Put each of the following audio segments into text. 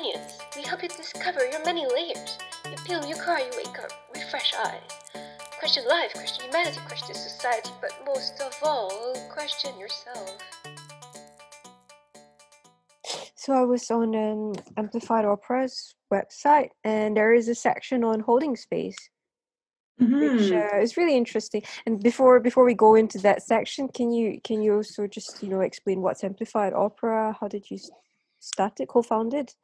companions, we help you discover your many layers. You peel, you cry, you wake up, with fresh eyes. Question life, question humanity, question society, but most of all, question yourself. So I was on Amplified Opera's website, and there is a section on holding space, which is really interesting. And before we go into that section, can you also just explain what's Amplified Opera? How did you start it? Co-founded?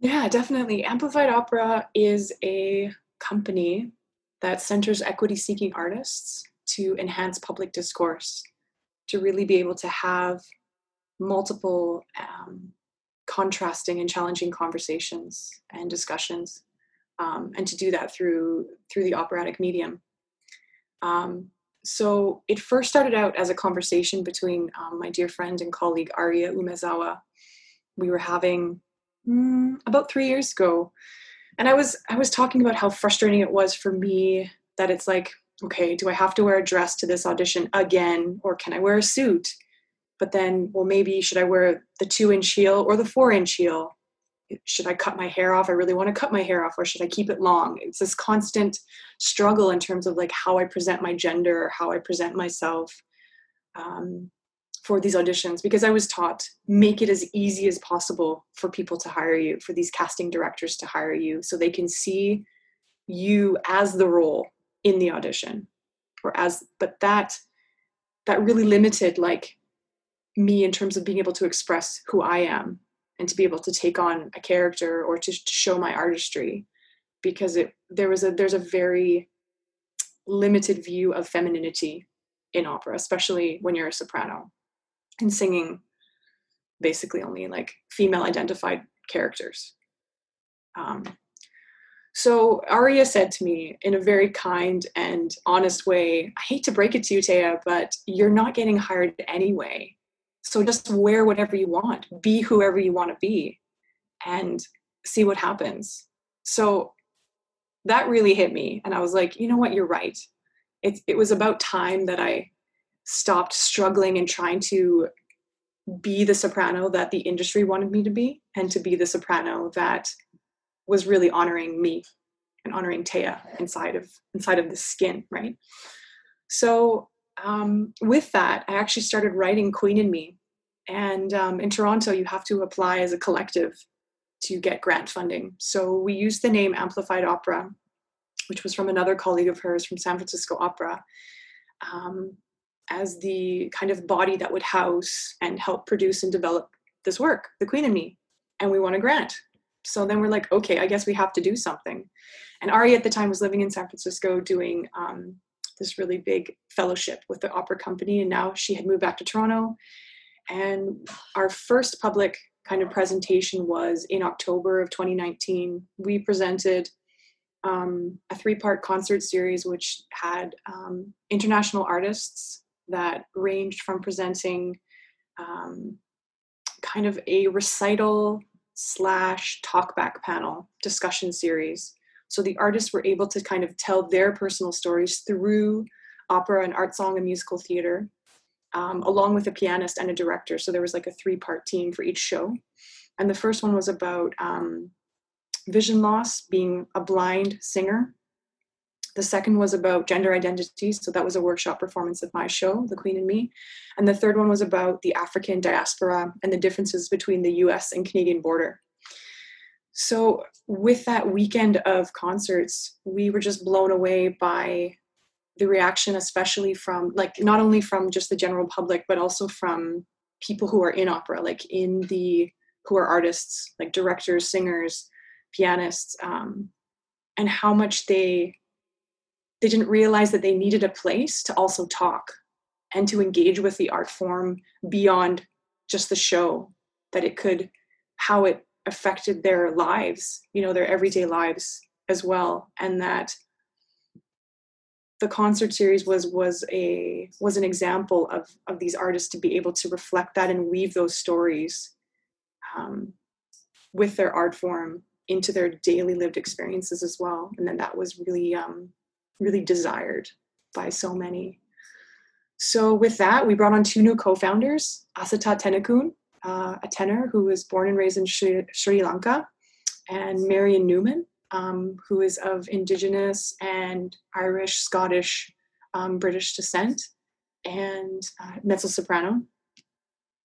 Yeah, definitely. Amplified Opera is a company that centers equity-seeking artists to enhance public discourse, to really be able to have multiple contrasting and challenging conversations and discussions, and to do that through the operatic medium. So it first started out as a conversation between my dear friend and colleague, Aria Umezawa. We were having about 3 years ago. And I was talking about how frustrating it was for me that it's like, okay, do I have to wear a dress to this audition again? Or can I wear a suit? But then, well, maybe should I wear the 2-inch heel or the 4-inch heel? Should I cut my hair off? I really want to cut my hair off, or should I keep it long? It's this constant struggle in terms of like how I present my gender, or how I present myself for these auditions, because I was taught, make it as easy as possible for people to hire you, for these casting directors to hire you, so they can see you as the role in the audition, but that really limited like me in terms of being able to express who I am and to be able to take on a character or to show my artistry, because there's a very limited view of femininity in opera, especially when you're a soprano and singing basically only like female identified characters. So Aria said to me in a very kind and honest way, I hate to break it to you, Taya, but you're not getting hired anyway. So just wear whatever you want, be whoever you want to be, and see what happens. So that really hit me. And I was like, you know what, you're right. It was about time that I stopped struggling and trying to be the soprano that the industry wanted me to be, and to be the soprano that was really honoring me and honoring Taya inside of the skin, right? So with that, I actually started writing Queen in Me. And in Toronto, you have to apply as a collective to get grant funding. So we used the name Amplified Opera, which was from another colleague of hers from San Francisco Opera, as the kind of body that would house and help produce and develop this work, The Queen in Me. And we won a grant. So then we're like, okay, I guess we have to do something. And Aria at the time was living in San Francisco doing this really big fellowship with the opera company. And now she had moved back to Toronto. And our first public kind of presentation was in October of 2019. We presented a 3-part concert series, which had international artists that ranged from presenting kind of a recital / talkback panel discussion series. So the artists were able to kind of tell their personal stories through opera and art song and musical theater, along with a pianist and a director. So there was like a 3-part team for each show. And the first one was about vision loss, being a blind singer. The second was about gender identity. So that was a workshop performance of my show, The Queen in Me. And the third one was about the African diaspora and the differences between the US and Canadian border. So with that weekend of concerts, we were just blown away by the reaction, especially from like, not only from just the general public, but also from people who are in opera, like who are artists, like directors, singers, pianists, and how much they didn't realize that they needed a place to also talk and to engage with the art form beyond just the show, how it affected their lives, their everyday lives as well. And that the concert series was an example of these artists to be able to reflect that and weave those stories with their art form into their daily lived experiences as well. And then that was really, really desired by so many. So with that, we brought on 2 new co-founders, Asitha Tennakoon, a tenor who was born and raised in Sri Lanka, and Marian Newman, who is of Indigenous and Irish, Scottish, British descent, and mezzo-soprano.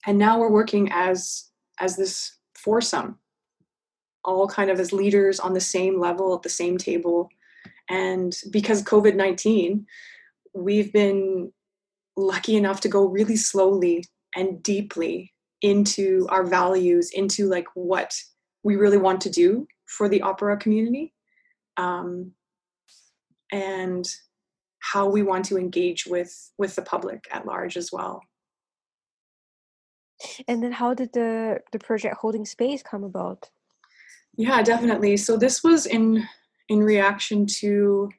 And now we're working as this foursome, all kind of as leaders on the same level, at the same table. And because COVID-19, we've been lucky enough to go really slowly and deeply into our values, into like what we really want to do for the opera community, and how we want to engage with the public at large as well. And then how did the project Holding Space come about? Yeah, definitely. So this was in reaction to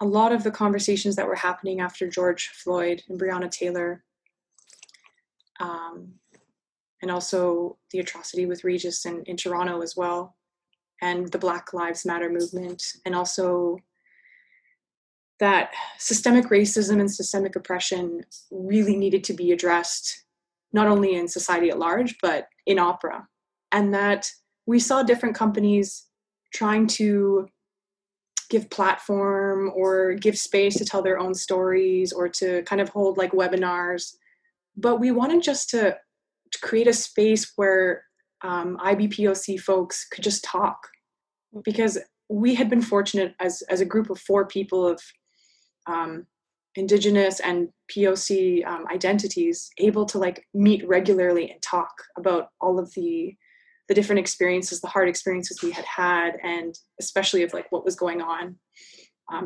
a lot of the conversations that were happening after George Floyd and Breonna Taylor, and also the atrocity with Regis in Toronto as well, and the Black Lives Matter movement, and also that systemic racism and systemic oppression really needed to be addressed, not only in society at large, but in opera. And that we saw different companies trying to give platform or give space to tell their own stories, or to kind of hold like webinars. But we wanted just to create a space where IBPOC folks could just talk, because we had been fortunate as a group of four people of Indigenous and POC identities, able to like meet regularly and talk about all of the different experiences, the hard experiences we had had, and especially of like what was going on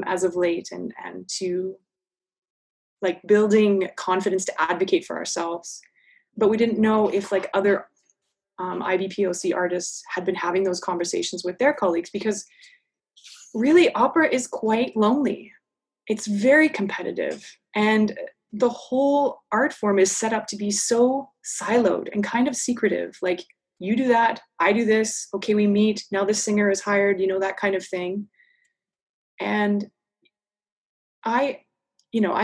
as of late, and to like building confidence to advocate for ourselves. But we didn't know if like other IBPOC artists had been having those conversations with their colleagues, because really opera is quite lonely. It's very competitive, and the whole art form is set up to be so siloed and kind of secretive. Like, you do that, I do this, okay, we meet, now this singer is hired, you know, that kind of thing. And I've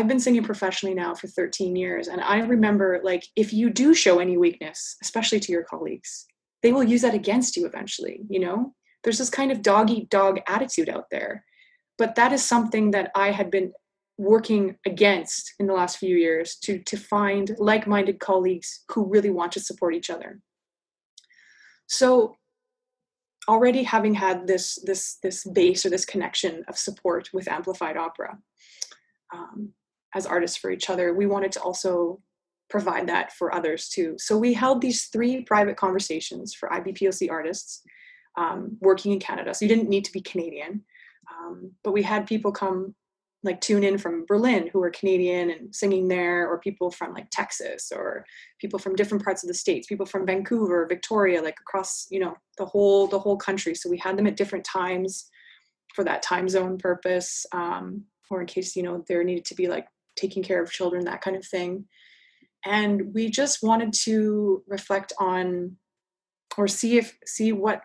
been singing professionally now for 13 years, and I remember, like, if you do show any weakness, especially to your colleagues, they will use that against you eventually, you know? There's this kind of dog-eat-dog attitude out there. But that is something that I had been working against in the last few years, to find like-minded colleagues who really want to support each other. So already having had this base or this connection of support with Amplified Opera, as artists for each other, we wanted to also provide that for others too. So we held these three private conversations for IBPOC artists working in Canada. So you didn't need to be Canadian, but we had people come like tune in from Berlin who are Canadian and singing there, or people from like Texas, or people from different parts of the States, people from Vancouver, Victoria, like across, you know, the whole country. So we had them at different times for that time zone purpose, or in case, you know, there needed to be like taking care of children, that kind of thing. And we just wanted to reflect on, or see what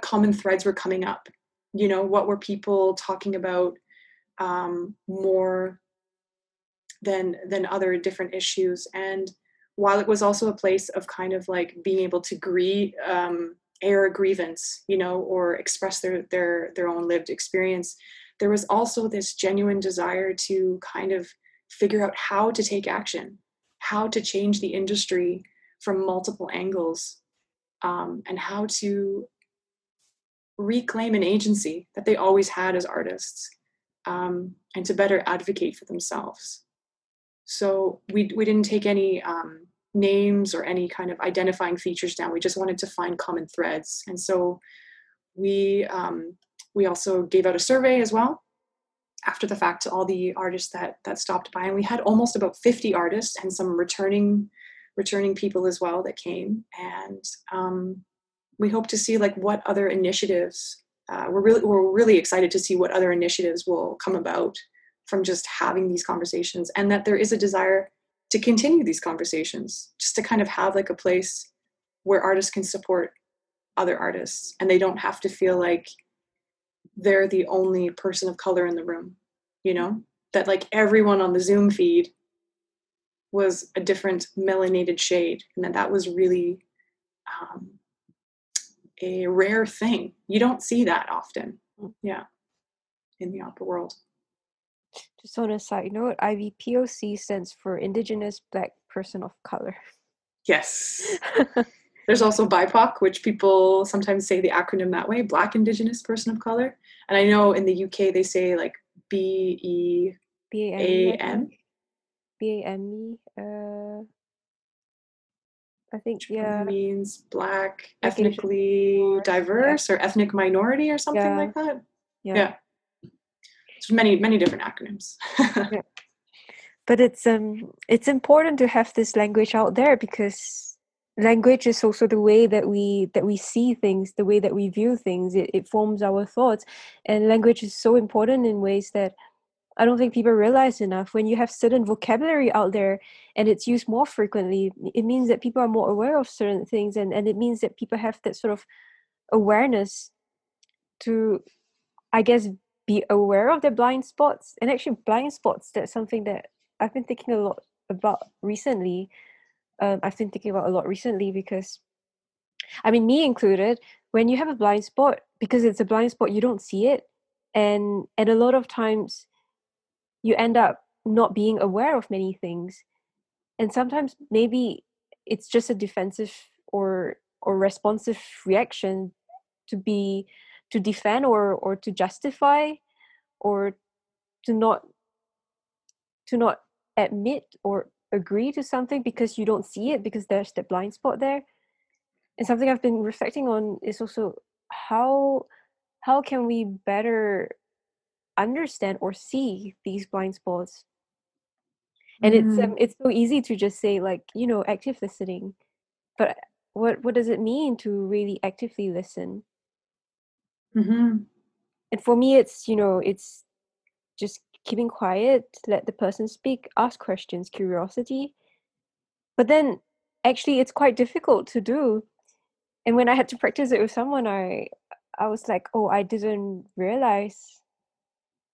common threads were coming up, you know, what were people talking about more than other different issues. And while it was also a place of kind of like being able to air a grievance, you know, or express their own lived experience, there was also this genuine desire to kind of figure out how to take action, how to change the industry from multiple angles, and how to reclaim an agency that they always had as artists, and to better advocate for themselves. So we didn't take any names or any kind of identifying features down. We just wanted to find common threads. And so we also gave out a survey as well after the fact to all the artists that stopped by. And we had almost about 50 artists and some returning people as well that came. And we hope to see like what other initiatives, we're really excited to see what other initiatives will come about from just having these conversations, and that there is a desire to continue these conversations, just to kind of have like a place where artists can support other artists, and they don't have to feel like they're the only person of color in the room, you know, that like everyone on the Zoom feed was a different melanated shade, and that was really a rare thing. You don't see that often. Yeah. In the opera world. Just on a side note, IVPOC stands for Indigenous Black Person of Color. Yes. There's also BIPOC, which people sometimes say the acronym that way, Black Indigenous Person of Color. And I know in the UK they say like BAME. BAME. I think, yeah. Means black, like ethnically diverse, or ethnic minority or something like that. Yeah. There's many different acronyms. Yeah. But it's important to have this language out there, because language is also the way that we see things, the way that we view things. It forms our thoughts, and language is so important in ways that I don't think people realize enough. When you have certain vocabulary out there and it's used more frequently, it means that people are more aware of certain things, and it means that people have that sort of awareness to, I guess, be aware of their blind spots. And actually blind spots, that's something that I've been thinking a lot about recently. Because, I mean, me included, when you have a blind spot, because it's a blind spot, you don't see it. And a lot of times you end up not being aware of many things. And sometimes maybe it's just a defensive or responsive reaction to defend or to justify, or to not admit or agree to something because you don't see it, because there's that blind spot there. And something I've been reflecting on is also how can we better understand or see these blind spots. And it's so easy to just say, like, you know, active listening, but what does it mean to really actively listen? And for me, it's, you know, it's just keeping quiet, let the person speak, ask questions, curiosity. But then actually it's quite difficult to do. And when I had to practice it with someone, I was like, oh, I didn't realize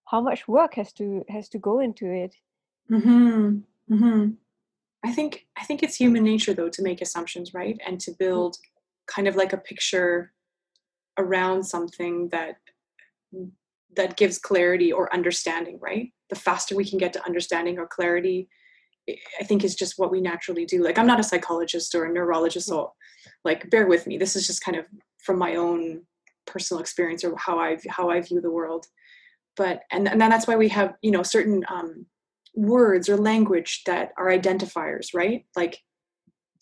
how much work has to go into it. I think it's human nature, though, to make assumptions, right? And to build kind of like a picture around something that gives clarity or understanding, right? The faster we can get to understanding or clarity, I think, is just what we naturally do. Like, I'm not a psychologist or a neurologist, so like, bear with me. This is just kind of from my own personal experience, or how I view the world. But and that's why we have, you know, certain words or language that are identifiers, right? Like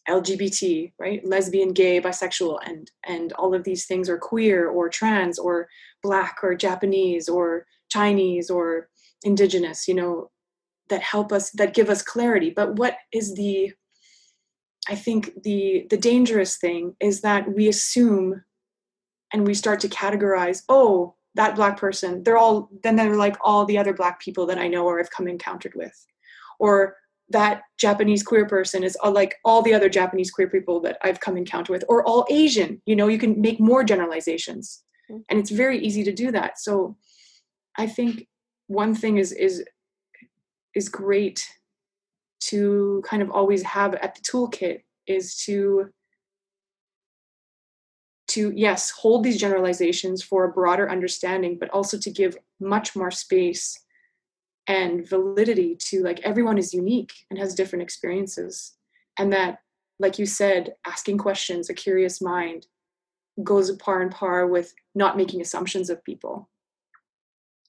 LGBT, right? Lesbian, gay, bisexual, and all of these things, are queer or trans or black or Japanese or Chinese or indigenous, you know, that help us, that give us clarity. But what is I think the dangerous thing is that we assume and we start to categorize, oh, that black person, they're like all the other black people that I know or have come encountered with, or that Japanese queer person is like all the other Japanese queer people that I've come encounter with, or all Asian. You know, you can make more generalizations, and it's very easy to do that. So I think one thing is great to kind of always have at the toolkit is to yes, hold these generalizations for a broader understanding, but also to give much more space and validity to, like, everyone is unique and has different experiences. And that, like you said, asking questions, a curious mind, goes par and par with not making assumptions of people.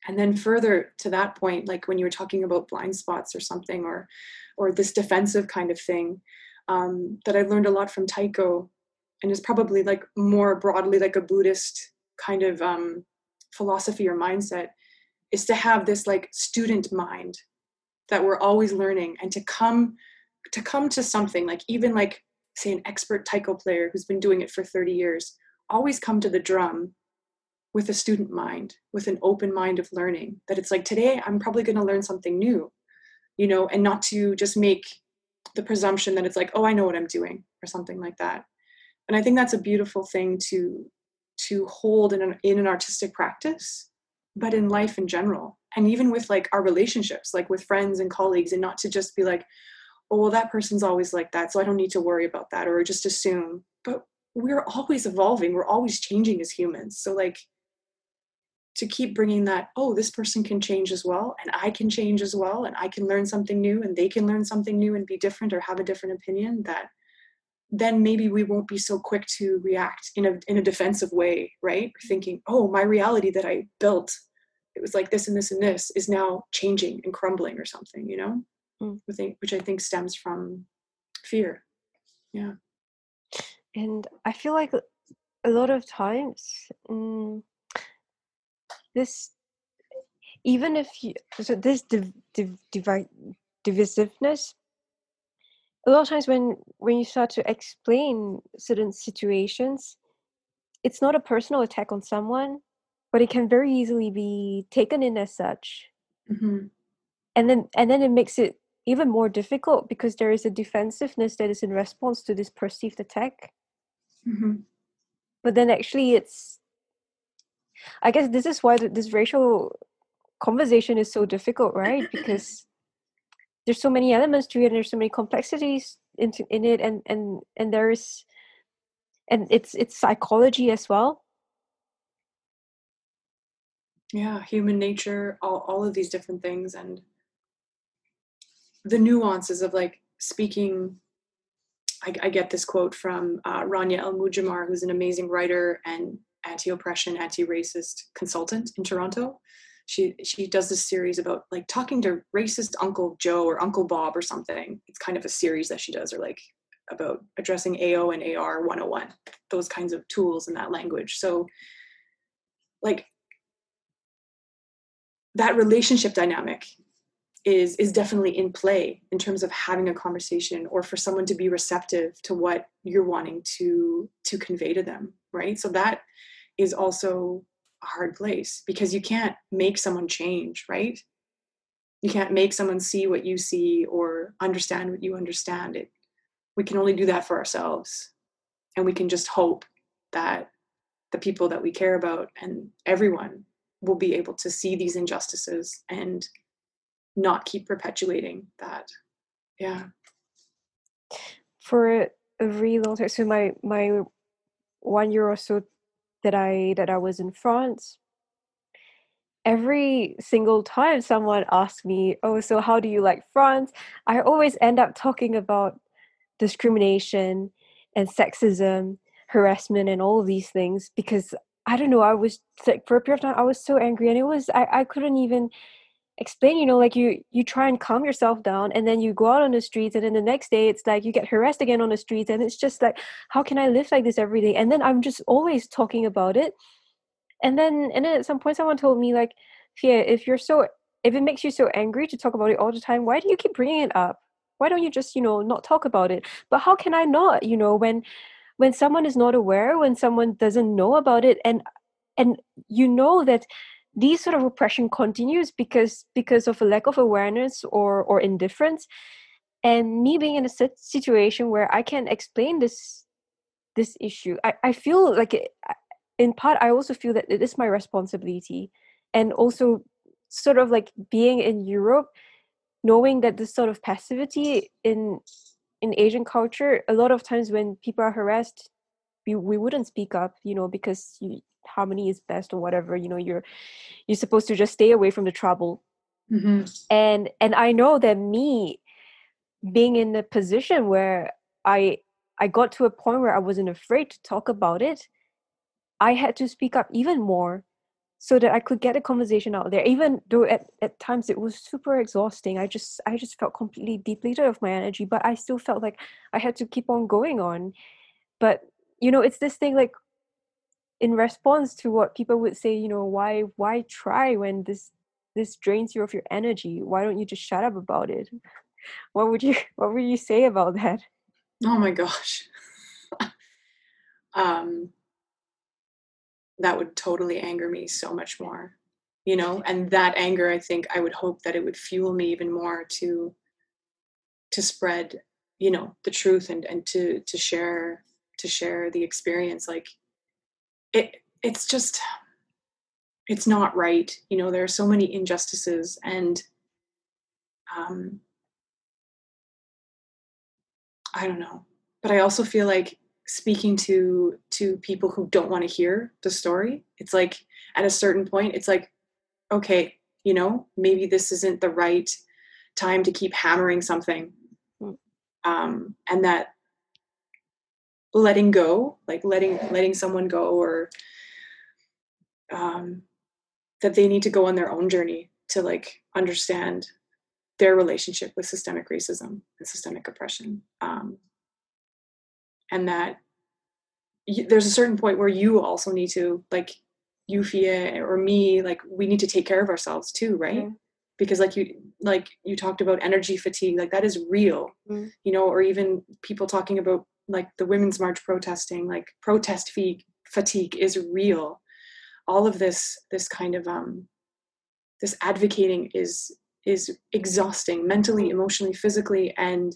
And then further to that point, like when you were talking about blind spots or something, or this defensive kind of thing, that I learned a lot from Tycho, and is probably like more broadly like a Buddhist kind of philosophy or mindset, is to have this like student mind that we're always learning, and to come to something, like even like say an expert taiko player who's been doing it for 30 years, always come to the drum with a student mind, with an open mind of learning, that it's like, today I'm probably going to learn something new, you know, and not to just make the presumption that it's like, oh, I know what I'm doing or something like that. And I think that's a beautiful thing to hold in an artistic practice, but in life in general, and even with like our relationships, like with friends and colleagues, and not to just be like, oh, well, that person's always like that, so I don't need to worry about that, or just assume. But we're always evolving. We're always changing as humans. So like to keep bringing that, oh, this person can change as well, and I can change as well, and I can learn something new, and they can learn something new and be different or have a different opinion, that then maybe we won't be so quick to react in a defensive way, right? Thinking, oh, my reality that I built, it was like this and this and this, is now changing and crumbling or something, you know? Which I think stems from fear. Yeah. And I feel like a lot of times this, even if you, so this divisiveness, a lot of times when you start to explain certain situations, it's not a personal attack on someone, but it can very easily be taken in as such. Mm-hmm. And then it makes it even more difficult because there is a defensiveness that is in response to this perceived attack. Mm-hmm. But then actually it's, I guess this is why this racial conversation is so difficult, right? Because there's so many elements to it and there's so many complexities in it, and there's, and it's psychology as well. Yeah, human nature, all of these different things, and the nuances of like speaking. I get this quote from Rania El-Mujamar, who's an amazing writer and anti-oppression, anti-racist consultant in Toronto. She does this series about like talking to racist Uncle Joe or Uncle Bob or something. It's kind of a series that she does, or like about addressing AO and AR 101, those kinds of tools in that language. So like that relationship dynamic is definitely in play in terms of having a conversation, or for someone to be receptive to what you're wanting to convey to them, right? So that is also a hard place, because you can't make someone change, right? You can't make someone see what you see or understand what you understand. We can only do that for ourselves. And we can just hope that the people that we care about and everyone will be able to see these injustices and not keep perpetuating that. Yeah. For a really long time, so my 1 year or so that I was in France, every single time someone asked me, oh, so how do you like France? I always end up talking about discrimination and sexism, harassment, and all of these things, because I don't know, I was like, for a period of time I was so angry, and it was I couldn't even explain, you know, like you try and calm yourself down, and then you go out on the streets, and then the next day it's like you get harassed again on the streets, and it's just like, how can I live like this every day? And then I'm just always talking about it. And then at some point someone told me, like, Fia, if it makes you so angry to talk about it all the time, why do you keep bringing it up? Why don't you just, you know, not talk about it? But how can I not, you know, when someone is not aware, when someone doesn't know about it, and you know that these sort of oppression continues because of a lack of awareness or indifference, and me being in a situation where I can't explain this issue, I feel like it, in part I also feel that it is my responsibility, and also sort of like being in Europe, knowing that this sort of passivity in Asian culture, a lot of times when people are harassed, we wouldn't speak up, you know, because harmony is best or whatever, you know, you're supposed to just stay away from the trouble. Mm-hmm. And I know that me being in a position where I got to a point where I wasn't afraid to talk about it, I had to speak up even more so that I could get a conversation out there, even though at times it was super exhausting. I just felt completely depleted of my energy, but I still felt like I had to keep on going on. But you know, it's this thing, like, in response to what people would say, you know, why try when this drains you of your energy? Why don't you just shut up about it? What would you say about that? Oh my gosh. That would totally anger me so much more, you know, and that anger, I think I would hope that it would fuel me even more to spread, you know, the truth and to share the experience. Like, it's just, it's not right. You know, there are so many injustices, and I don't know. But I also feel like speaking to people who don't want to hear the story. It's like, at a certain point, it's like, okay, you know, maybe this isn't the right time to keep hammering something. And that letting go, like letting someone go, or that they need to go on their own journey to like understand their relationship with systemic racism and systemic oppression. And that there's a certain point where you also need to, like, you, Fia, or me, like, we need to take care of ourselves too, right? Mm. Because like you talked about energy fatigue, like that is real, you know, or even people talking about like the Women's March protesting, like protest fatigue is real. All of this kind of, this advocating is exhausting mentally, emotionally, physically. And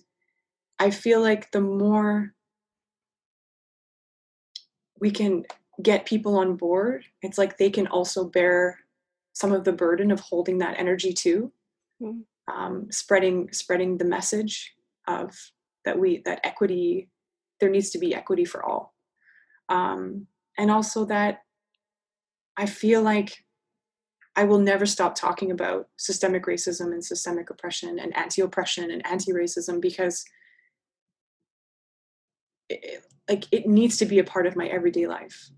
I feel like the more we can get people on board, it's like they can also bear some of the burden of holding that energy too, spreading the message of that equity, there needs to be equity for all. And also that I feel like I will never stop talking about systemic racism and systemic oppression and anti-oppression and anti-racism, because it needs to be a part of my everyday life.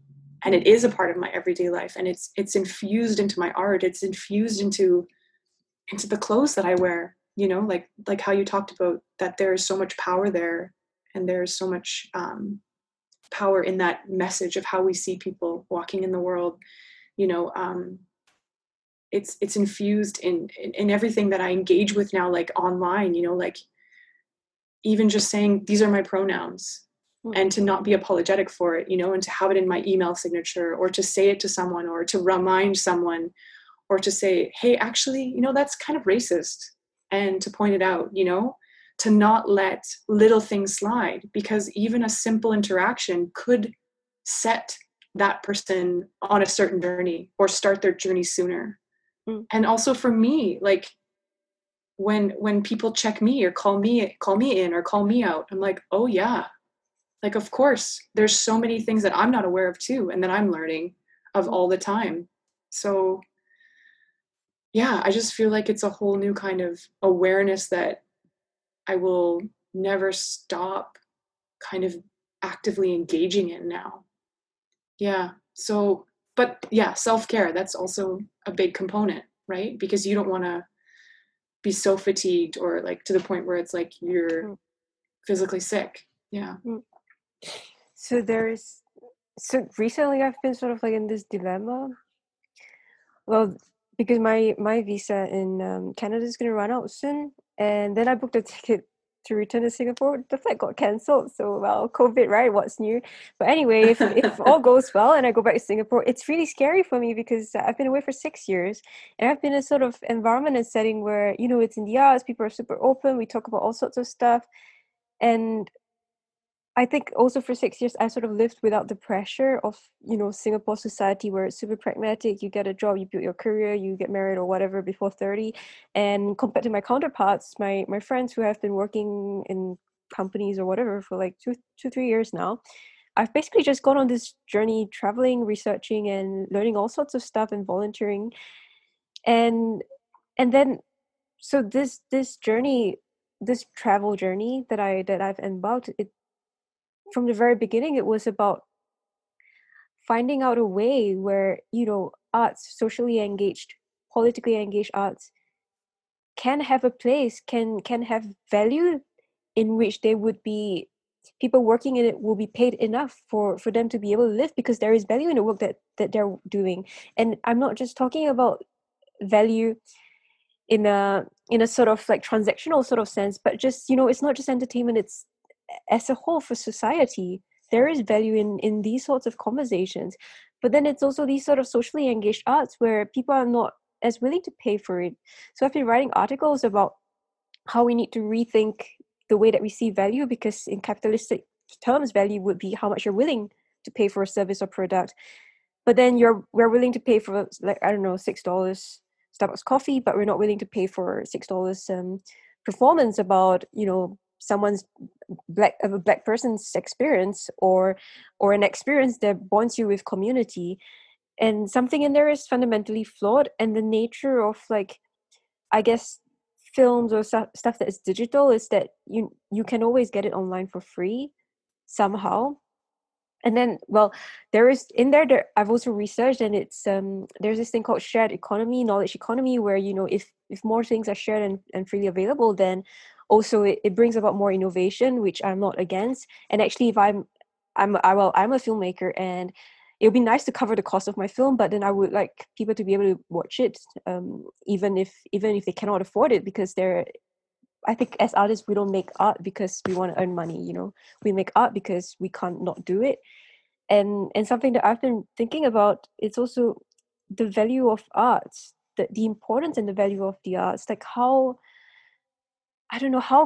And it is a part of my everyday life, and it's infused into my art. It's infused into the clothes that I wear, you know, like how you talked about that there is so much power there, and there is so much power in that message of how we see people walking in the world. You know, it's infused in everything that I engage with now, like online, you know, like even just saying, these are my pronouns. And to not be apologetic for it, you know, and to have it in my email signature, or to say it to someone, or to remind someone, or to say, hey, actually, you know, that's kind of racist, and to point it out, you know, to not let little things slide, because even a simple interaction could set that person on a certain journey or start their journey sooner. And also for me, like when people check me or call me in or call me out, I'm like, oh yeah. Like, of course, there's so many things that I'm not aware of too, and that I'm learning of all the time. So yeah, I just feel like it's a whole new kind of awareness that I will never stop kind of actively engaging in now. Yeah. So, but yeah, self-care, that's also a big component, right? Because you don't want to be so fatigued, or like to the point where it's like you're physically sick. Yeah. So recently I've been sort of like in this dilemma. Well, because my visa in Canada is going to run out soon, and then I booked a ticket to return to Singapore. The flight got cancelled, so well, COVID, right? What's new? But anyway, if all goes well and I go back to Singapore, it's really scary for me, because I've been away for 6 years, and I've been in a sort of environment and setting where, you know, it's in the arts, people are super open, we talk about all sorts of stuff, and I think also for 6 years, I sort of lived without the pressure of, you know, Singapore society, where it's super pragmatic. You get a job, you build your career, you get married or whatever before 30. And compared to my counterparts, my friends who have been working in companies or whatever for like two, 3 years now, I've basically just gone on this journey, traveling, researching and learning all sorts of stuff and volunteering. And then, so this travel journey that I've embarked, it, from the very beginning, it was about finding out a way where, you know, arts, socially engaged, politically engaged arts can have a place, can have value, in which they would be, people working in it will be paid enough for them to be able to live, because there is value in the work that they're doing. And I'm not just talking about value in a sort of like transactional sort of sense, but just, you know, it's not just entertainment, it's as a whole for society. There is value in these sorts of conversations, but then it's also these sort of socially engaged arts where people are not as willing to pay for it. So I've been writing articles about how we need to rethink the way that we see value, because in capitalistic terms, value would be how much you're willing to pay for a service or product, but then we're willing to pay for, like, I don't know, $6 Starbucks coffee, but we're not willing to pay for $6 performance about, you know, someone's black person's experience or an experience that bonds you with community, and something in there is fundamentally flawed. And the nature of, like, I guess films or stuff that is digital is that you can always get it online for free somehow. And then, well, there is in there I've also researched, and it's there's this thing called shared economy, knowledge economy, where, you know, if more things are shared and freely available, then also it brings about more innovation, which I'm not against. And actually, if I'm a filmmaker, and it would be nice to cover the cost of my film, but then I would like people to be able to watch it, even if they cannot afford it, because I think as artists, we don't make art because we want to earn money, you know. We make art because we can't not do it. And something that I've been thinking about, it's also the value of arts, the importance and the value of the arts. Like, how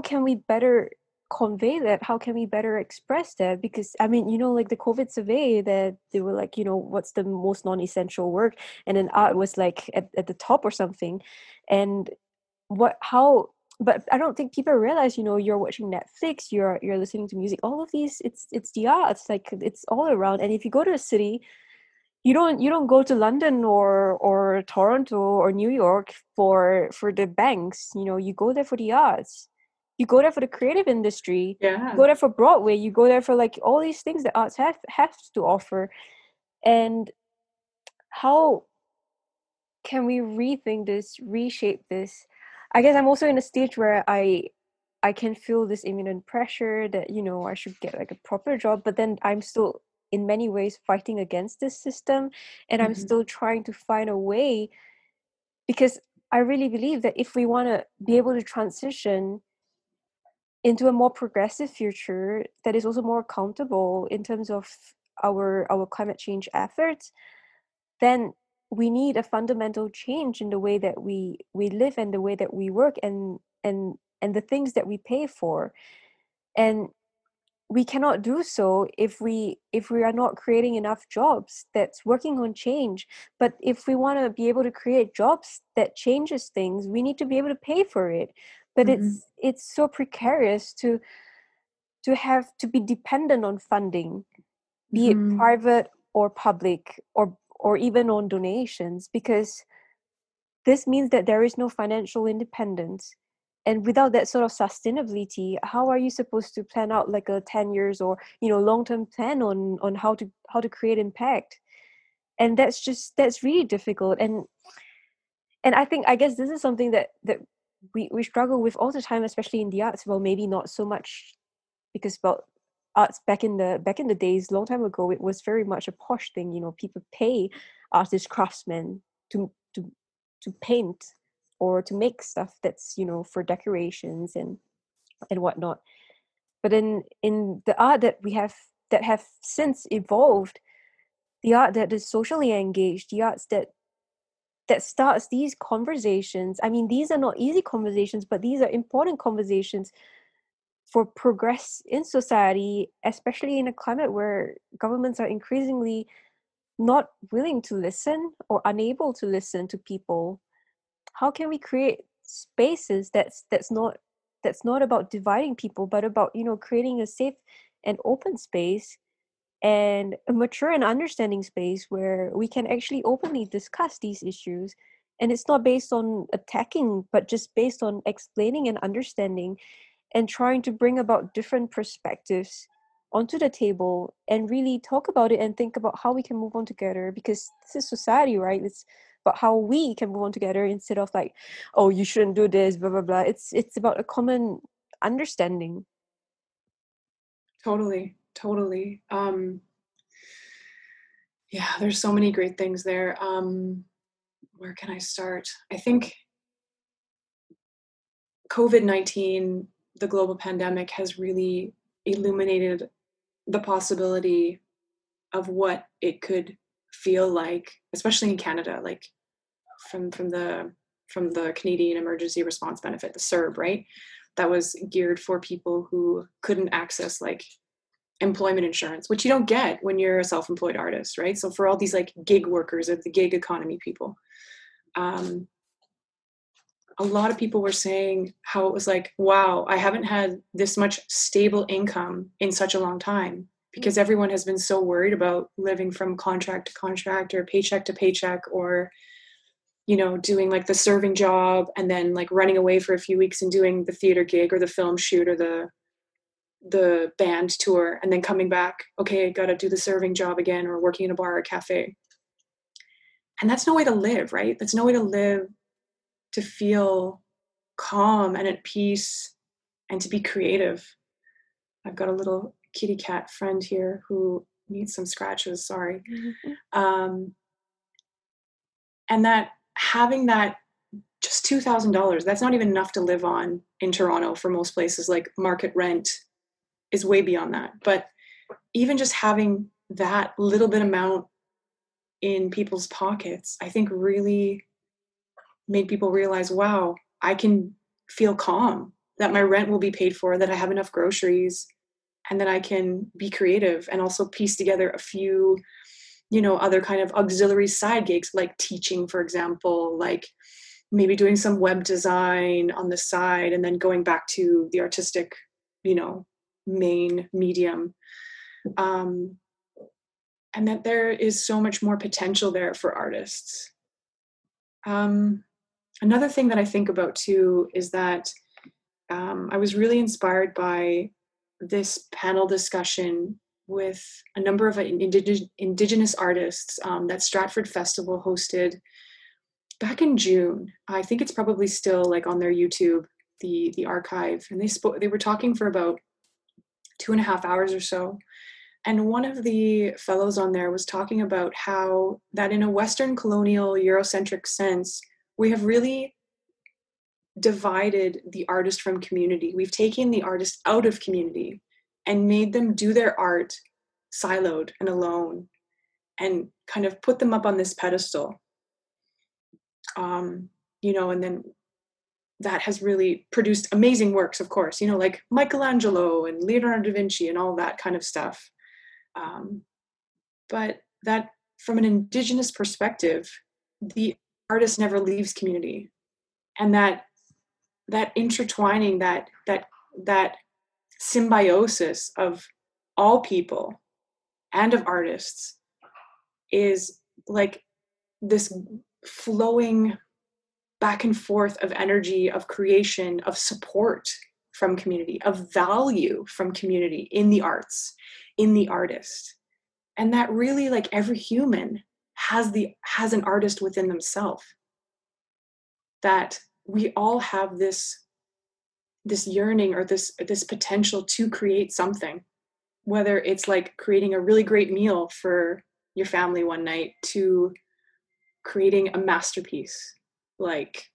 can we better convey that? How can we better express that? Because, I mean, you know, like the COVID survey, that they were like, you know, what's the most non-essential work? And then art was like at the top or something. And but I don't think people realize, you know, you're watching Netflix, you're listening to music, all of these, it's the arts, like it's all around. And if you go to a city, you don't go to London or Toronto or New York for the banks, you know. You go there for the arts. You go there for the creative industry. Yeah. You go there for Broadway. You go there for, like, all these things that arts have to offer. And how can we rethink this, reshape this? I guess I'm also in a stage where I can feel this imminent pressure that, you know, I should get like a proper job, but then I'm still in many ways fighting against this system, and I'm still trying to find a way, because I really believe that if we want to be able to transition into a more progressive future that is also more accountable in terms of our climate change efforts, then we need a fundamental change in the way that we live and the way that we work and the things that we pay for. And we cannot do so if we are not creating enough jobs that's working on change. But if we want to be able to create jobs that changes things, we need to be able to pay for it. But it's so precarious to have to be dependent on funding, be it private or public or even on donations, because this means that there is no financial independence. And without that sort of sustainability, how are you supposed to plan out like a 10 years or, you know, long-term plan on how to create impact? And that's really difficult. And I guess this is something that we struggle with all the time, especially in the arts. Well, maybe not so much, because, well, arts back in the days, long time ago, it was very much a posh thing. You know, people pay artists, craftsmen to paint or to make stuff that's, you know, for decorations and whatnot. But in the art that we have that have since evolved, the art that is socially engaged, the arts that starts these conversations. I mean, these are not easy conversations, but these are important conversations for progress in society, especially in a climate where governments are increasingly not willing to listen or unable to listen to people. How can we create spaces that's not about dividing people, but about, you know, creating a safe and open space and a mature and understanding space where we can actually openly discuss these issues? And it's not based on attacking, but just based on explaining and understanding, and trying to bring about different perspectives onto the table and really talk about it and think about how we can move on together, because this is society, right? It's about how we can move on together instead of like, oh, you shouldn't do this, blah, blah, blah. It's about a common understanding. Totally. Yeah, there's so many great things there. Where can I start? I think COVID-19, the global pandemic, has really illuminated the possibility of what it could feel like, especially in Canada, like from the Canadian Emergency Response Benefit, the CERB, right? That was geared for people who couldn't access like employment insurance, which you don't get when you're a self-employed artist, right? So for all these like gig workers of the gig economy people, a lot of people were saying how it was like, wow, I haven't had this much stable income in such a long time, because everyone has been so worried about living from contract to contract or paycheck to paycheck, or, you know, doing like the serving job and then like running away for a few weeks and doing the theater gig or the film shoot or the band tour, and then coming back, okay, I got to do the serving job again, or working in a bar or cafe. And that's no way to live, right? That's no way to live, to feel calm and at peace and to be creative. I've got a little kitty cat friend here who needs some scratches, sorry. Mm-hmm. And that, having that, just $2,000, that's not even enough to live on in Toronto for most places. Like market rent is way beyond that. But even just having that little bit amount in people's pockets, I think really made people realize, wow, I can feel calm, that my rent will be paid for, that I have enough groceries, and that I can be creative and also piece together a few, you know, other kind of auxiliary side gigs, like teaching, for example, like maybe doing some web design on the side and then going back to the artistic, you know, main medium. And that there is so much more potential there for artists. Another thing that I think about too is that I was really inspired by this panel discussion with a number of Indigenous artists that Stratford Festival hosted back in June. I think it's probably still like on their YouTube, the archive. And they were talking for about 2.5 hours or so. And one of the fellows on there was talking about how that in a Western colonial Eurocentric sense, we have really divided the artist from community. We've taken the artist out of community and made them do their art siloed and alone, and kind of put them up on this pedestal. You know, and then that has really produced amazing works, of course, you know, like Michelangelo and Leonardo da Vinci and all that kind of stuff. But that from an Indigenous perspective, the artist never leaves community, and that intertwining, that symbiosis of all people and of artists is like this flowing back and forth of energy, of creation, of support from community, of value from community in the arts, in the artist. And that really, like, every human has an artist within themselves, that we all have this yearning or this potential to create something, whether it's like creating a really great meal for your family one night to creating a masterpiece, like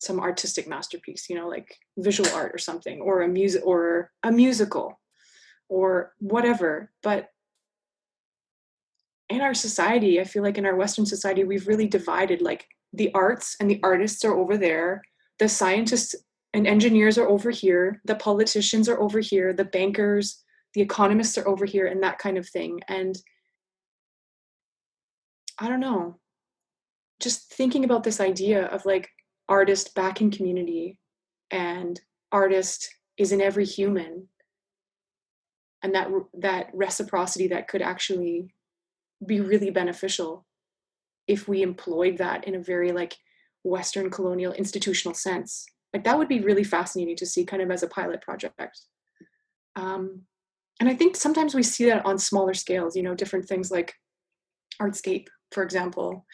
some artistic masterpiece, you know, like visual art or something, or a musical or whatever. But in our society, I feel like in our Western society, we've really divided, like, the arts and the artists are over there, the scientists and engineers are over here, the politicians are over here, the bankers, the economists are over here, and that kind of thing. And I don't know, just thinking about this idea of like artist back in community, and artist is in every human, and that reciprocity that could actually be really beneficial if we employed that in a very like Western colonial institutional sense. Like, that would be really fascinating to see, kind of as a pilot project. And I think sometimes we see that on smaller scales, you know, different things like Artscape, for example.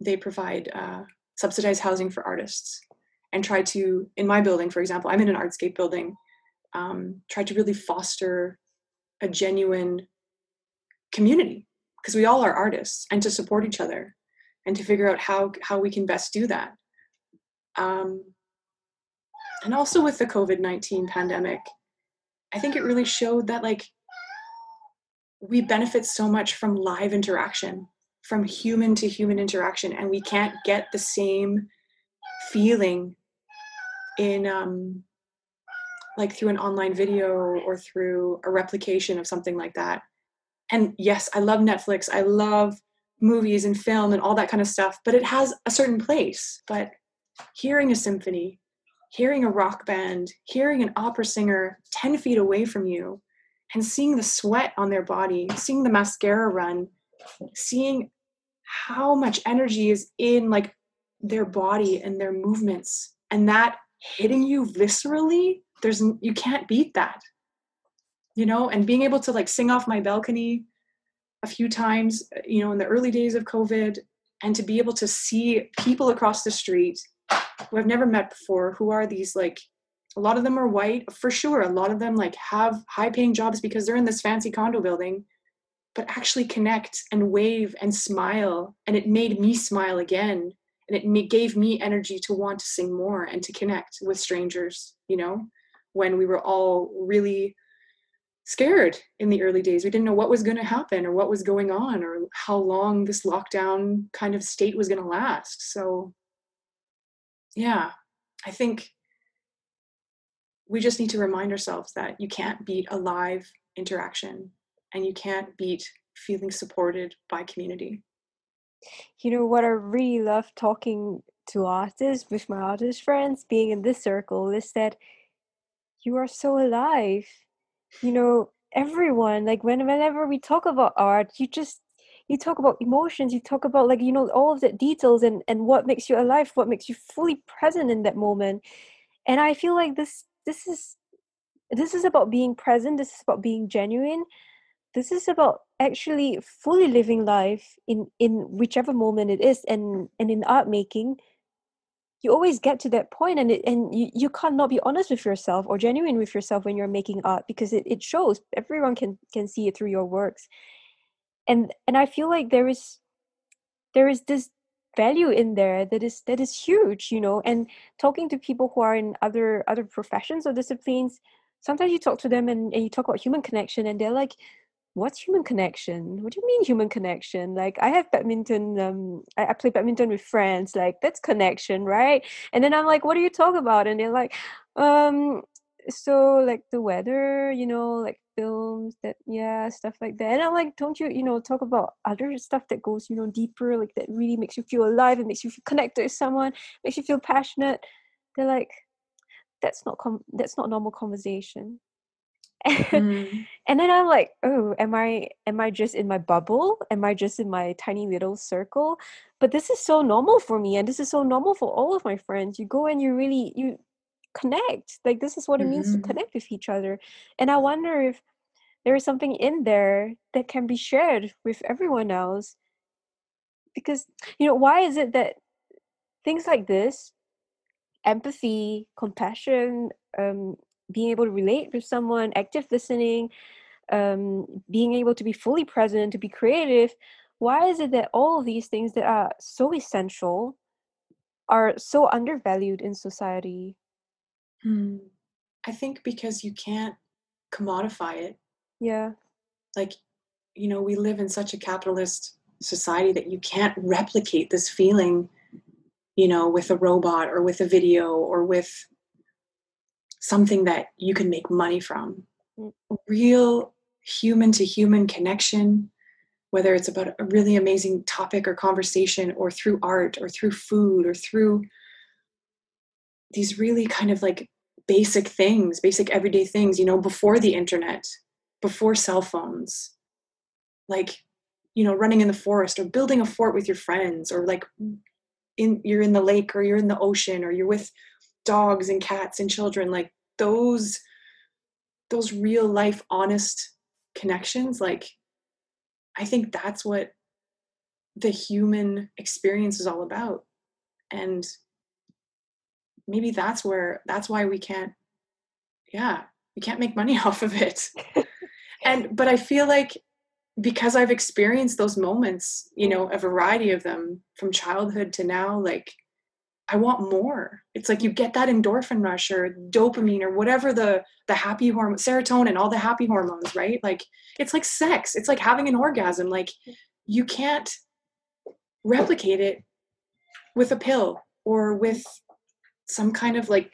They provide subsidized housing for artists, and try to, in my building, for example, I'm in an Artscape building, try to really foster a genuine community, because we all are artists, and to support each other and to figure out how we can best do that. And also with the COVID-19 pandemic, I think it really showed that, like, we benefit so much from live interaction, from human to human interaction, and we can't get the same feeling in like through an online video or through a replication of something like that. And yes, I love Netflix, I love movies and film and all that kind of stuff, but it has a certain place. But hearing a symphony, hearing a rock band, hearing an opera singer 10 feet away from you, and seeing the sweat on their body, seeing the mascara run, seeing how much energy is in like their body and their movements, and that hitting you viscerally, you can't beat that, you know. And being able to like sing off my balcony a few times, you know, in the early days of COVID, and to be able to see people across the street who I've never met before, who are these like, a lot of them are white for sure, a lot of them like have high paying jobs because they're in this fancy condo building, but actually connect and wave and smile. And it made me smile again. And it gave me energy to want to sing more and to connect with strangers, you know, when we were all really scared in the early days. We didn't know what was going to happen or what was going on or how long this lockdown kind of state was going to last. So yeah, I think we just need to remind ourselves that you can't beat a live interaction. And you can't beat feeling supported by community. You know what, I really love talking to artists, with my artist friends, being in this circle, is that you are so alive. You know, everyone, like whenever we talk about art, you talk about emotions, you talk about like, you know, all of the details and what makes you alive, what makes you fully present in that moment. And I feel like this is about being present, this is about being genuine. This is about actually fully living life in whichever moment it is, and in art making, you always get to that point, and you can't not be honest with yourself or genuine with yourself when you're making art, because it shows. Everyone can see it through your works, and I feel like there is this value in there that is huge, you know. And talking to people who are in other professions or disciplines, sometimes you talk to them and you talk about human connection, and they're like, what's human connection? What do you mean human connection? Like, I have badminton, I play badminton with friends, like that's connection, right? And then I'm like, what do you talk about? And they're like, so like the weather, you know, like films, that, yeah, stuff like that. And I'm like, don't you, you know, talk about other stuff that goes, you know, deeper, like that really makes you feel alive, it makes you feel connected with someone, makes you feel passionate. They're like, that's not normal conversation. And then I'm like, oh, am I just in my bubble? Am I just in my tiny little circle? But this is so normal for me, and this is so normal for all of my friends. You go and you connect. Like, this is what it means to connect with each other. And I wonder if there is something in there that can be shared with everyone else. Because, you know, why is it that things like this, empathy, compassion, being able to relate with someone, active listening, being able to be fully present, to be creative. Why is it that all of these things that are so essential are so undervalued in society? I think because you can't commodify it. Yeah. Like, you know, we live in such a capitalist society that you can't replicate this feeling, you know, with a robot or with a video or with something that you can make money from. Real human to human connection, whether it's about a really amazing topic or conversation or through art or through food or through these really kind of like basic things, basic everyday things, you know, before the internet, before cell phones, like, you know, running in the forest or building a fort with your friends, or like you're in the lake or you're in the ocean or you're with dogs and cats and children, like those real life, honest connections. Like, I think that's what the human experience is all about. And maybe that's why we can't make money off of it. But I feel like, because I've experienced those moments, you know, a variety of them from childhood to now, like, I want more. It's like you get that endorphin rush or dopamine or whatever the happy hormone, serotonin, all the happy hormones, right? Like, it's like sex. It's like having an orgasm. Like, you can't replicate it with a pill or with some kind of like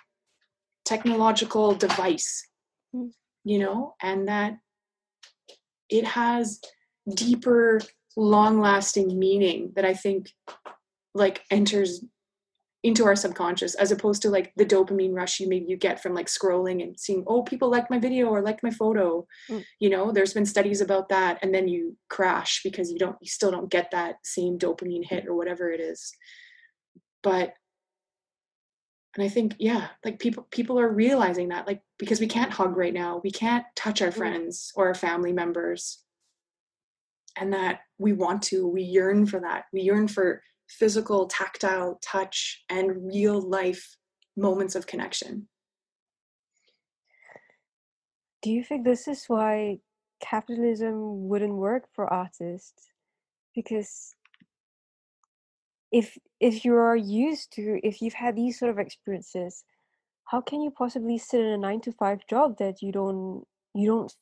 technological device, you know, and that it has deeper, long-lasting meaning that I think like enters into our subconscious, as opposed to like the dopamine rush you maybe you get from like scrolling and seeing, oh, people liked my video or liked my photo. You know, there's been studies about that. And then you crash because you still don't get that same dopamine hit or whatever it is. But, and I think, yeah, like people are realizing that, like, because we can't hug right now, we can't touch our friends or our family members. And that we want to, we yearn for that. We yearn for physical, tactile touch and real life moments of connection. Do you think this is why capitalism wouldn't work for artists? Because if you are used to, if you've had these sort of experiences, how can you possibly sit in a 9-to-5 job that you don't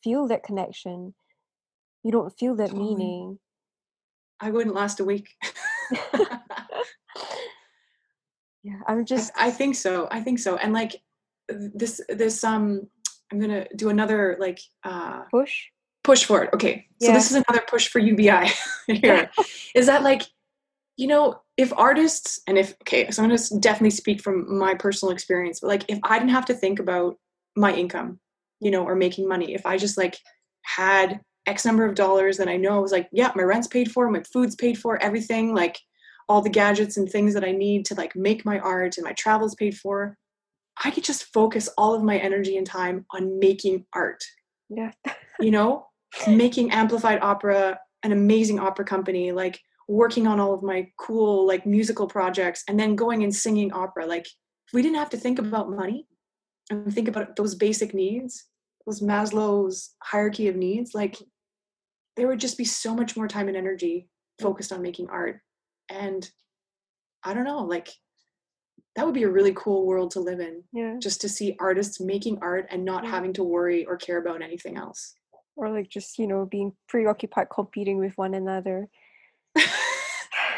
feel that connection? You don't feel that meaning. I wouldn't last a week. Yeah, I think so. And like this, I'm going to do another like, push for it. Okay. Yeah. So this is another push for UBI here. Is that like, you know, if artists and so I'm going to definitely speak from my personal experience, but like, if I didn't have to think about my income, you know, or making money, if I just like had X number of dollars, then I know I was like, yeah, my rent's paid for, my food's paid for, everything, like all the gadgets and things that I need to like make my art, and my travel's paid for. I could just focus all of my energy and time on making art. Yeah. You know, making Amplified Opera, an amazing opera company, like working on all of my cool like musical projects, and then going and singing opera. Like if we didn't have to think about money and think about those basic needs, those Maslow's hierarchy of needs, like there would just be so much more time and energy focused on making art. And I don't know, like that would be a really cool world to live in. Yeah. Just to see artists making art and not having to worry or care about anything else. Or like just, you know, being preoccupied competing with one another.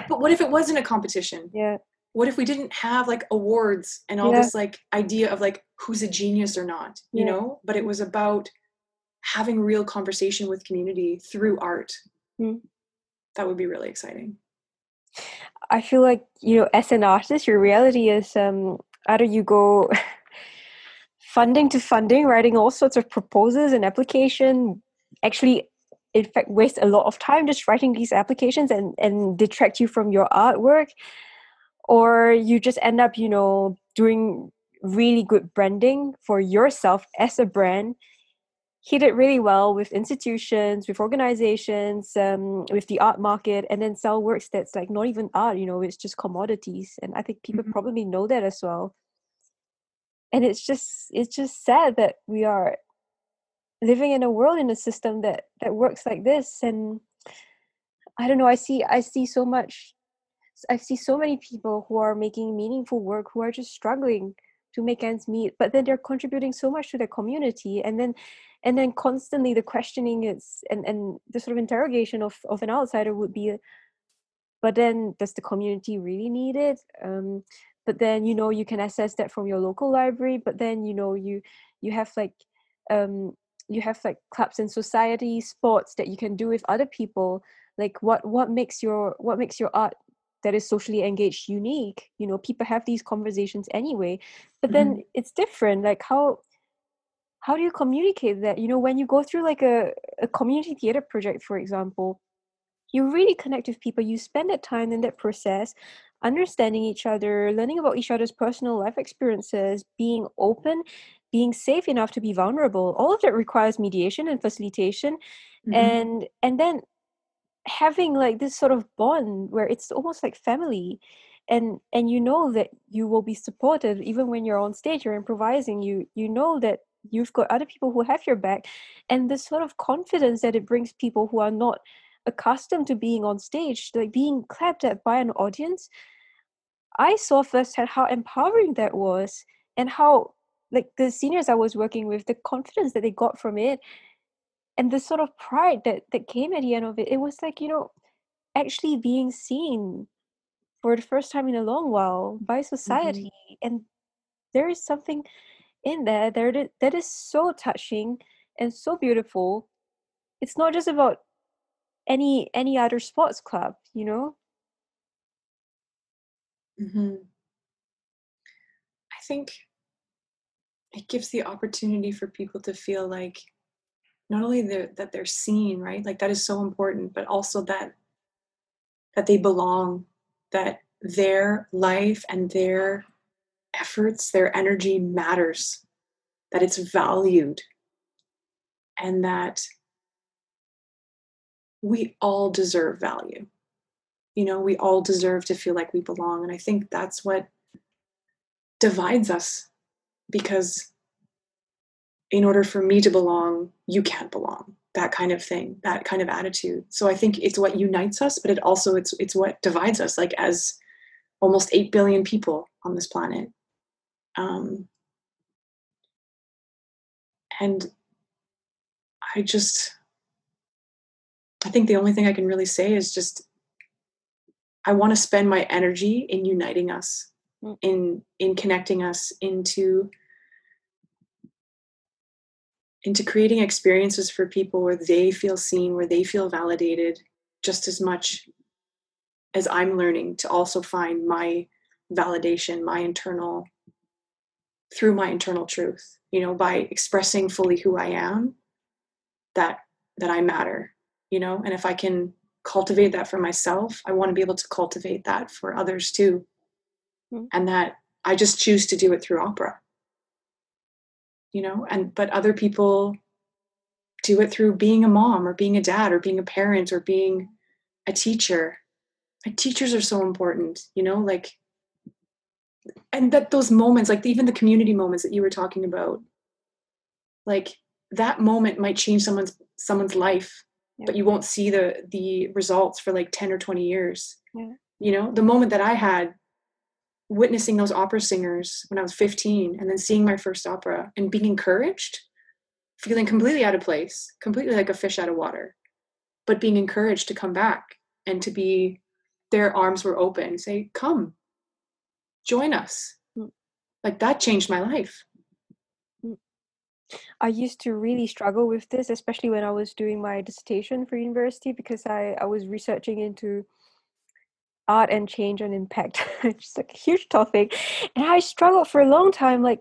But what if it wasn't a competition? Yeah. What if we didn't have like awards and all this like idea of like who's a genius or not, you know? But it was about having real conversation with community through art. That would be really exciting. I feel like, you know, as an artist, your reality is either you go funding to funding, writing all sorts of proposals and application, actually in fact waste a lot of time just writing these applications and detract you from your artwork, or you just end up, you know, doing really good branding for yourself as a brand. He did really well with institutions, with organizations, with the art market, and then sell works that's like not even art, you know, it's just commodities. And I think people probably know that as well. And it's just sad that we are living in a world, in a system that works like this. And I don't know, I see so many people who are making meaningful work who are just struggling to make ends meet, but then they're contributing so much to their community. And then constantly the questioning is and the sort of interrogation of an outsider would be, but then does the community really need it? But then, you know, you can access that from your local library, but then, you know, you have like clubs and society sports that you can do with other people. Like what makes your art that is socially engaged unique? You know, people have these conversations anyway, but then it's different. Like how do you communicate that? You know, when you go through like a community theater project, for example, you really connect with people, you spend that time in that process, understanding each other, learning about each other's personal life experiences, being open, being safe enough to be vulnerable. All of that requires mediation and facilitation, and then having like this sort of bond where it's almost like family, and you know that you will be supported even when you're on stage, you're improvising, you know that you've got other people who have your back, and the sort of confidence that it brings people who are not accustomed to being on stage, like being clapped at by an audience. I saw firsthand how empowering that was, and how like the seniors I was working with, the confidence that they got from it, and the sort of pride that came at the end of it. It was like, you know, actually being seen for the first time in a long while by society. And there is something in there that is so touching and so beautiful. It's not just about any other sports club, you know? I think it gives the opportunity for people to feel like not only that they're seen, right? Like that is so important, but also that they belong, that their life and their efforts, their energy matters, that it's valued, and that we all deserve value. You know, we all deserve to feel like we belong. And I think that's what divides us, because in order for me to belong, you can't belong, that kind of thing, that kind of attitude. So I think it's what unites us, but it also it's what divides us, like as almost 8 billion people on this planet. And I think the only thing I can really say is just, I want to spend my energy in uniting us, in connecting us into creating experiences for people where they feel seen, where they feel validated, just as much as I'm learning to also find my validation, through my internal truth, you know, by expressing fully who I am, that I matter, you know, and if I can cultivate that for myself, I want to be able to cultivate that for others too. Mm-hmm. And that I just choose to do it through opera, you know, but other people do it through being a mom or being a dad or being a parent or being a teacher. Like, teachers are so important, you know, like, and that those moments, like even the community moments that you were talking about, like that moment might change someone's life, yeah. But you won't see the results for like 10 or 20 years. Yeah. You know, the moment that I had witnessing those opera singers when I was 15 and then seeing my first opera and being encouraged, feeling completely out of place, completely like a fish out of water, but being encouraged to come back and to be, their arms were open, say, come, join us. Like that changed my life. I used to really struggle with this, especially when I was doing my dissertation for university, because I was researching into art and change and impact. It's like a huge topic. And I struggled for a long time, like,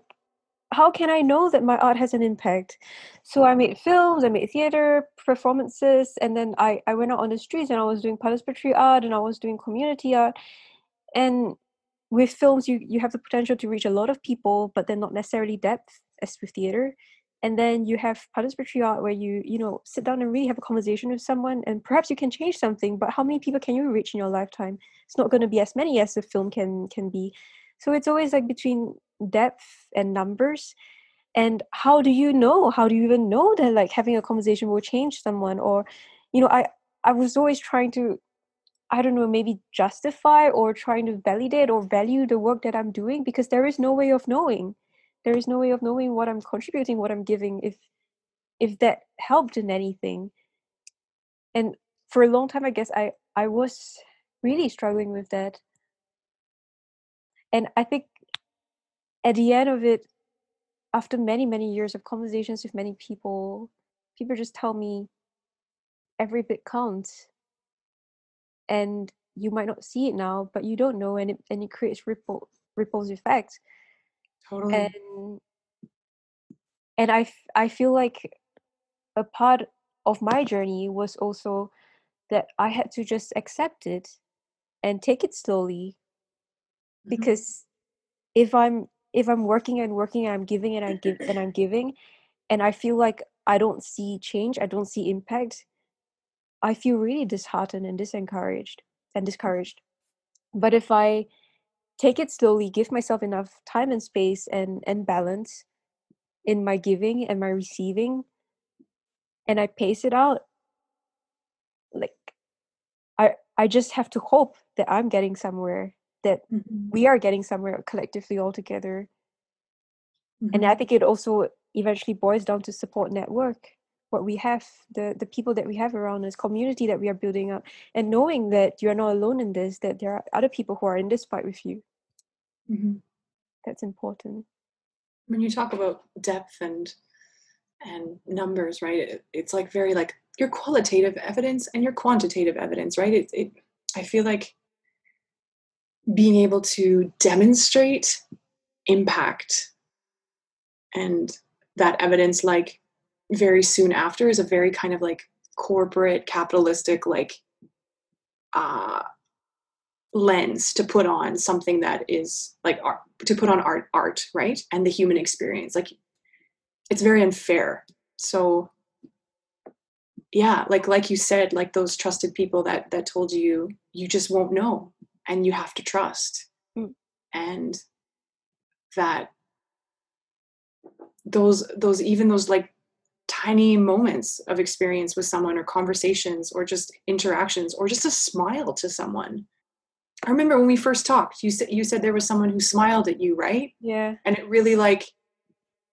how can I know that my art has an impact? So I made films, I made theatre performances, and then I went out on the streets and I was doing participatory art and I was doing community art. And with films, you have the potential to reach a lot of people, but they're not necessarily depth as with theatre. And then you have participatory art where you sit down and really have a conversation with someone, and perhaps you can change something, but how many people can you reach in your lifetime? It's not going to be as many as a film can be. So it's always like between depth and numbers. And how do you even know that like having a conversation will change someone? Or, you know, I was always trying to, I don't know, maybe justify or trying to validate or value the work that I'm doing, because there is no way of knowing. There is no way of knowing what I'm contributing, what I'm giving, if that helped in anything. And for a long time, I guess I was really struggling with that. And I think at the end of it, after many, many years of conversations with many people, people just tell me every bit counts. And you might not see it now, but you don't know, and it creates ripples effects. Totally. And I feel like a part of my journey was also that I had to just accept it and take it slowly, mm-hmm. because if I'm working and working and I'm giving and I'm giving, and I feel like I don't see change, I don't see impact, I feel really disheartened and discouraged. But if I take it slowly, give myself enough time and space and balance in my giving and my receiving, and I pace it out, like I just have to hope that I'm getting somewhere, that mm-hmm. we are getting somewhere collectively all together. Mm-hmm. And I think it also eventually boils down to support network, what we have, the people that we have around us, community that we are building up, and knowing that you're not alone in this, that there are other people who are in this fight with you. Mm-hmm. That's important. When you talk about depth and numbers, right? It's like very like your qualitative evidence and your quantitative evidence, right? It I feel like being able to demonstrate impact. And that evidence, like, very soon after is a very kind of like corporate capitalistic, like, lens to put on something that is like art, to put on art, right? And the human experience, like, it's very unfair. So yeah, like you said, like those trusted people that told you, you just won't know, and you have to trust. And that those, even those like tiny moments of experience with someone, or conversations, or just interactions, or just a smile to someone. I remember when we first talked, you said there was someone who smiled at you, right? Yeah. And it really like,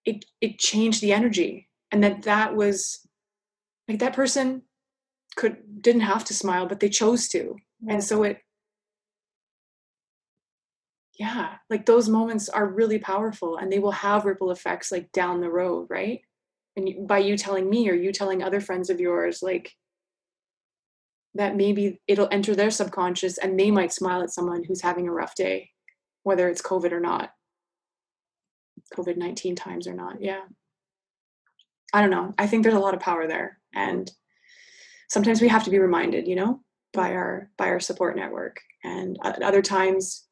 it changed the energy. And that was like, that person didn't have to smile, but they chose to. Yeah. And so like those moments are really powerful, and they will have ripple effects like down the road, right? And by you telling me, or you telling other friends of yours, like, that maybe it'll enter their subconscious, and they might smile at someone who's having a rough day, whether it's COVID or not, COVID-19 times or not. Yeah. I don't know. I think there's a lot of power there. And sometimes we have to be reminded, you know, by our support network. And at other times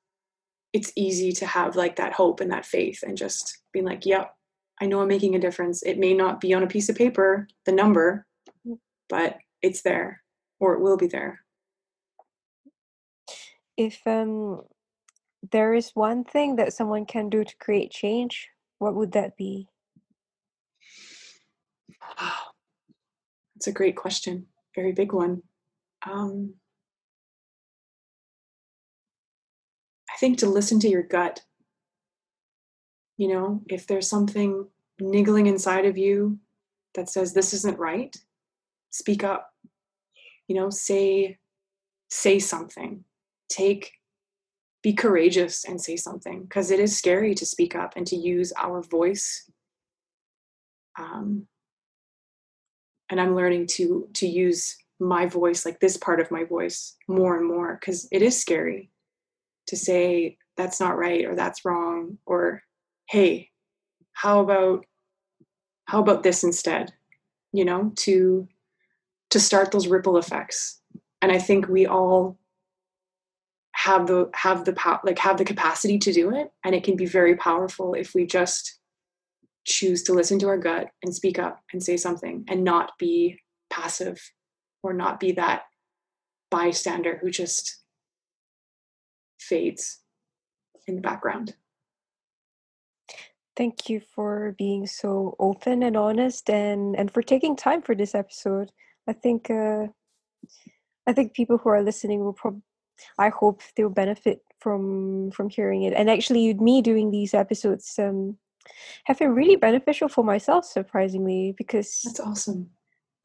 it's easy to have like that hope and that faith, and just being like, yep, I know I'm making a difference. It may not be on a piece of paper, the number, but it's there, or it will be there. If there is one thing that someone can do to create change, what would that be? Oh, that's a great question. Very big one. I think to listen to your gut. You know, if there's something niggling inside of you that says this isn't right, speak up. You know, say something. Be courageous and say something, because it is scary to speak up and to use our voice. And I'm learning to use my voice, like this part of my voice, more and more, because it is scary to say that's not right, or that's wrong, or hey, how about this instead? You know, to start those ripple effects. And I think we all have the capacity to do it, and it can be very powerful if we just choose to listen to our gut and speak up and say something, and not be passive, or not be that bystander who just fades in the background. Thank you for being so open and honest, and for taking time for this episode. I think people who are listening will I hope they'll benefit from hearing it. And actually, me doing these episodes have been really beneficial for myself, surprisingly, because that's awesome.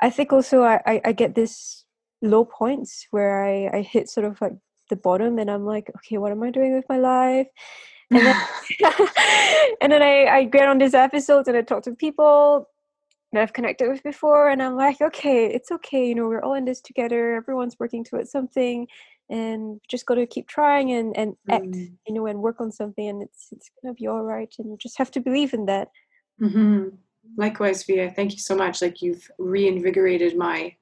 I think also I get this low points where I hit sort of like the bottom, and I'm like, okay, what am I doing with my life? And then, I get on these episodes, and I talk to people that I've connected with before, and I'm like, okay, it's okay, you know, we're all in this together, everyone's working towards something, and just got to keep trying and act, you know, and work on something, and it's gonna be all right, and you just have to believe in that. Mm-hmm. Likewise, Via, thank you so much. Like, you've reinvigorated my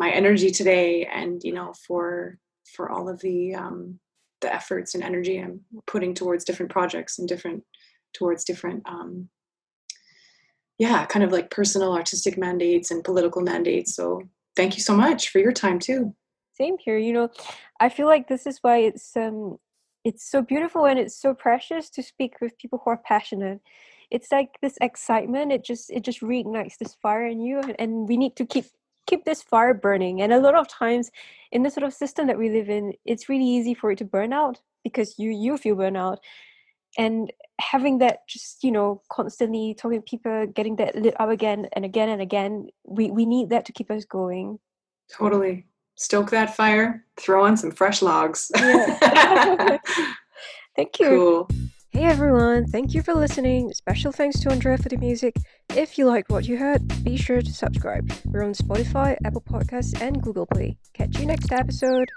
energy today, and you know, for all of the efforts and energy I'm putting towards different projects and kind of like personal artistic mandates and political mandates. So thank you so much for your time too. Same here. You know, I feel like this is why it's so beautiful, and it's so precious to speak with people who are passionate. It's like this excitement, it just reignites this fire in you, and we need to keep this fire burning. And a lot of times in the sort of system that we live in, it's really easy for it to burn out, because you feel burn out. And having that, just, you know, constantly talking to people, getting that lit up again and again and again, we need that to keep us going. Totally. Stoke that fire, throw on some fresh logs. Yeah. Thank you. Cool. Hey everyone, thank you for listening. Special thanks to Andrea for the music. If you liked what you heard, be sure to subscribe. We're on Spotify, Apple Podcasts, and Google Play. Catch you next episode.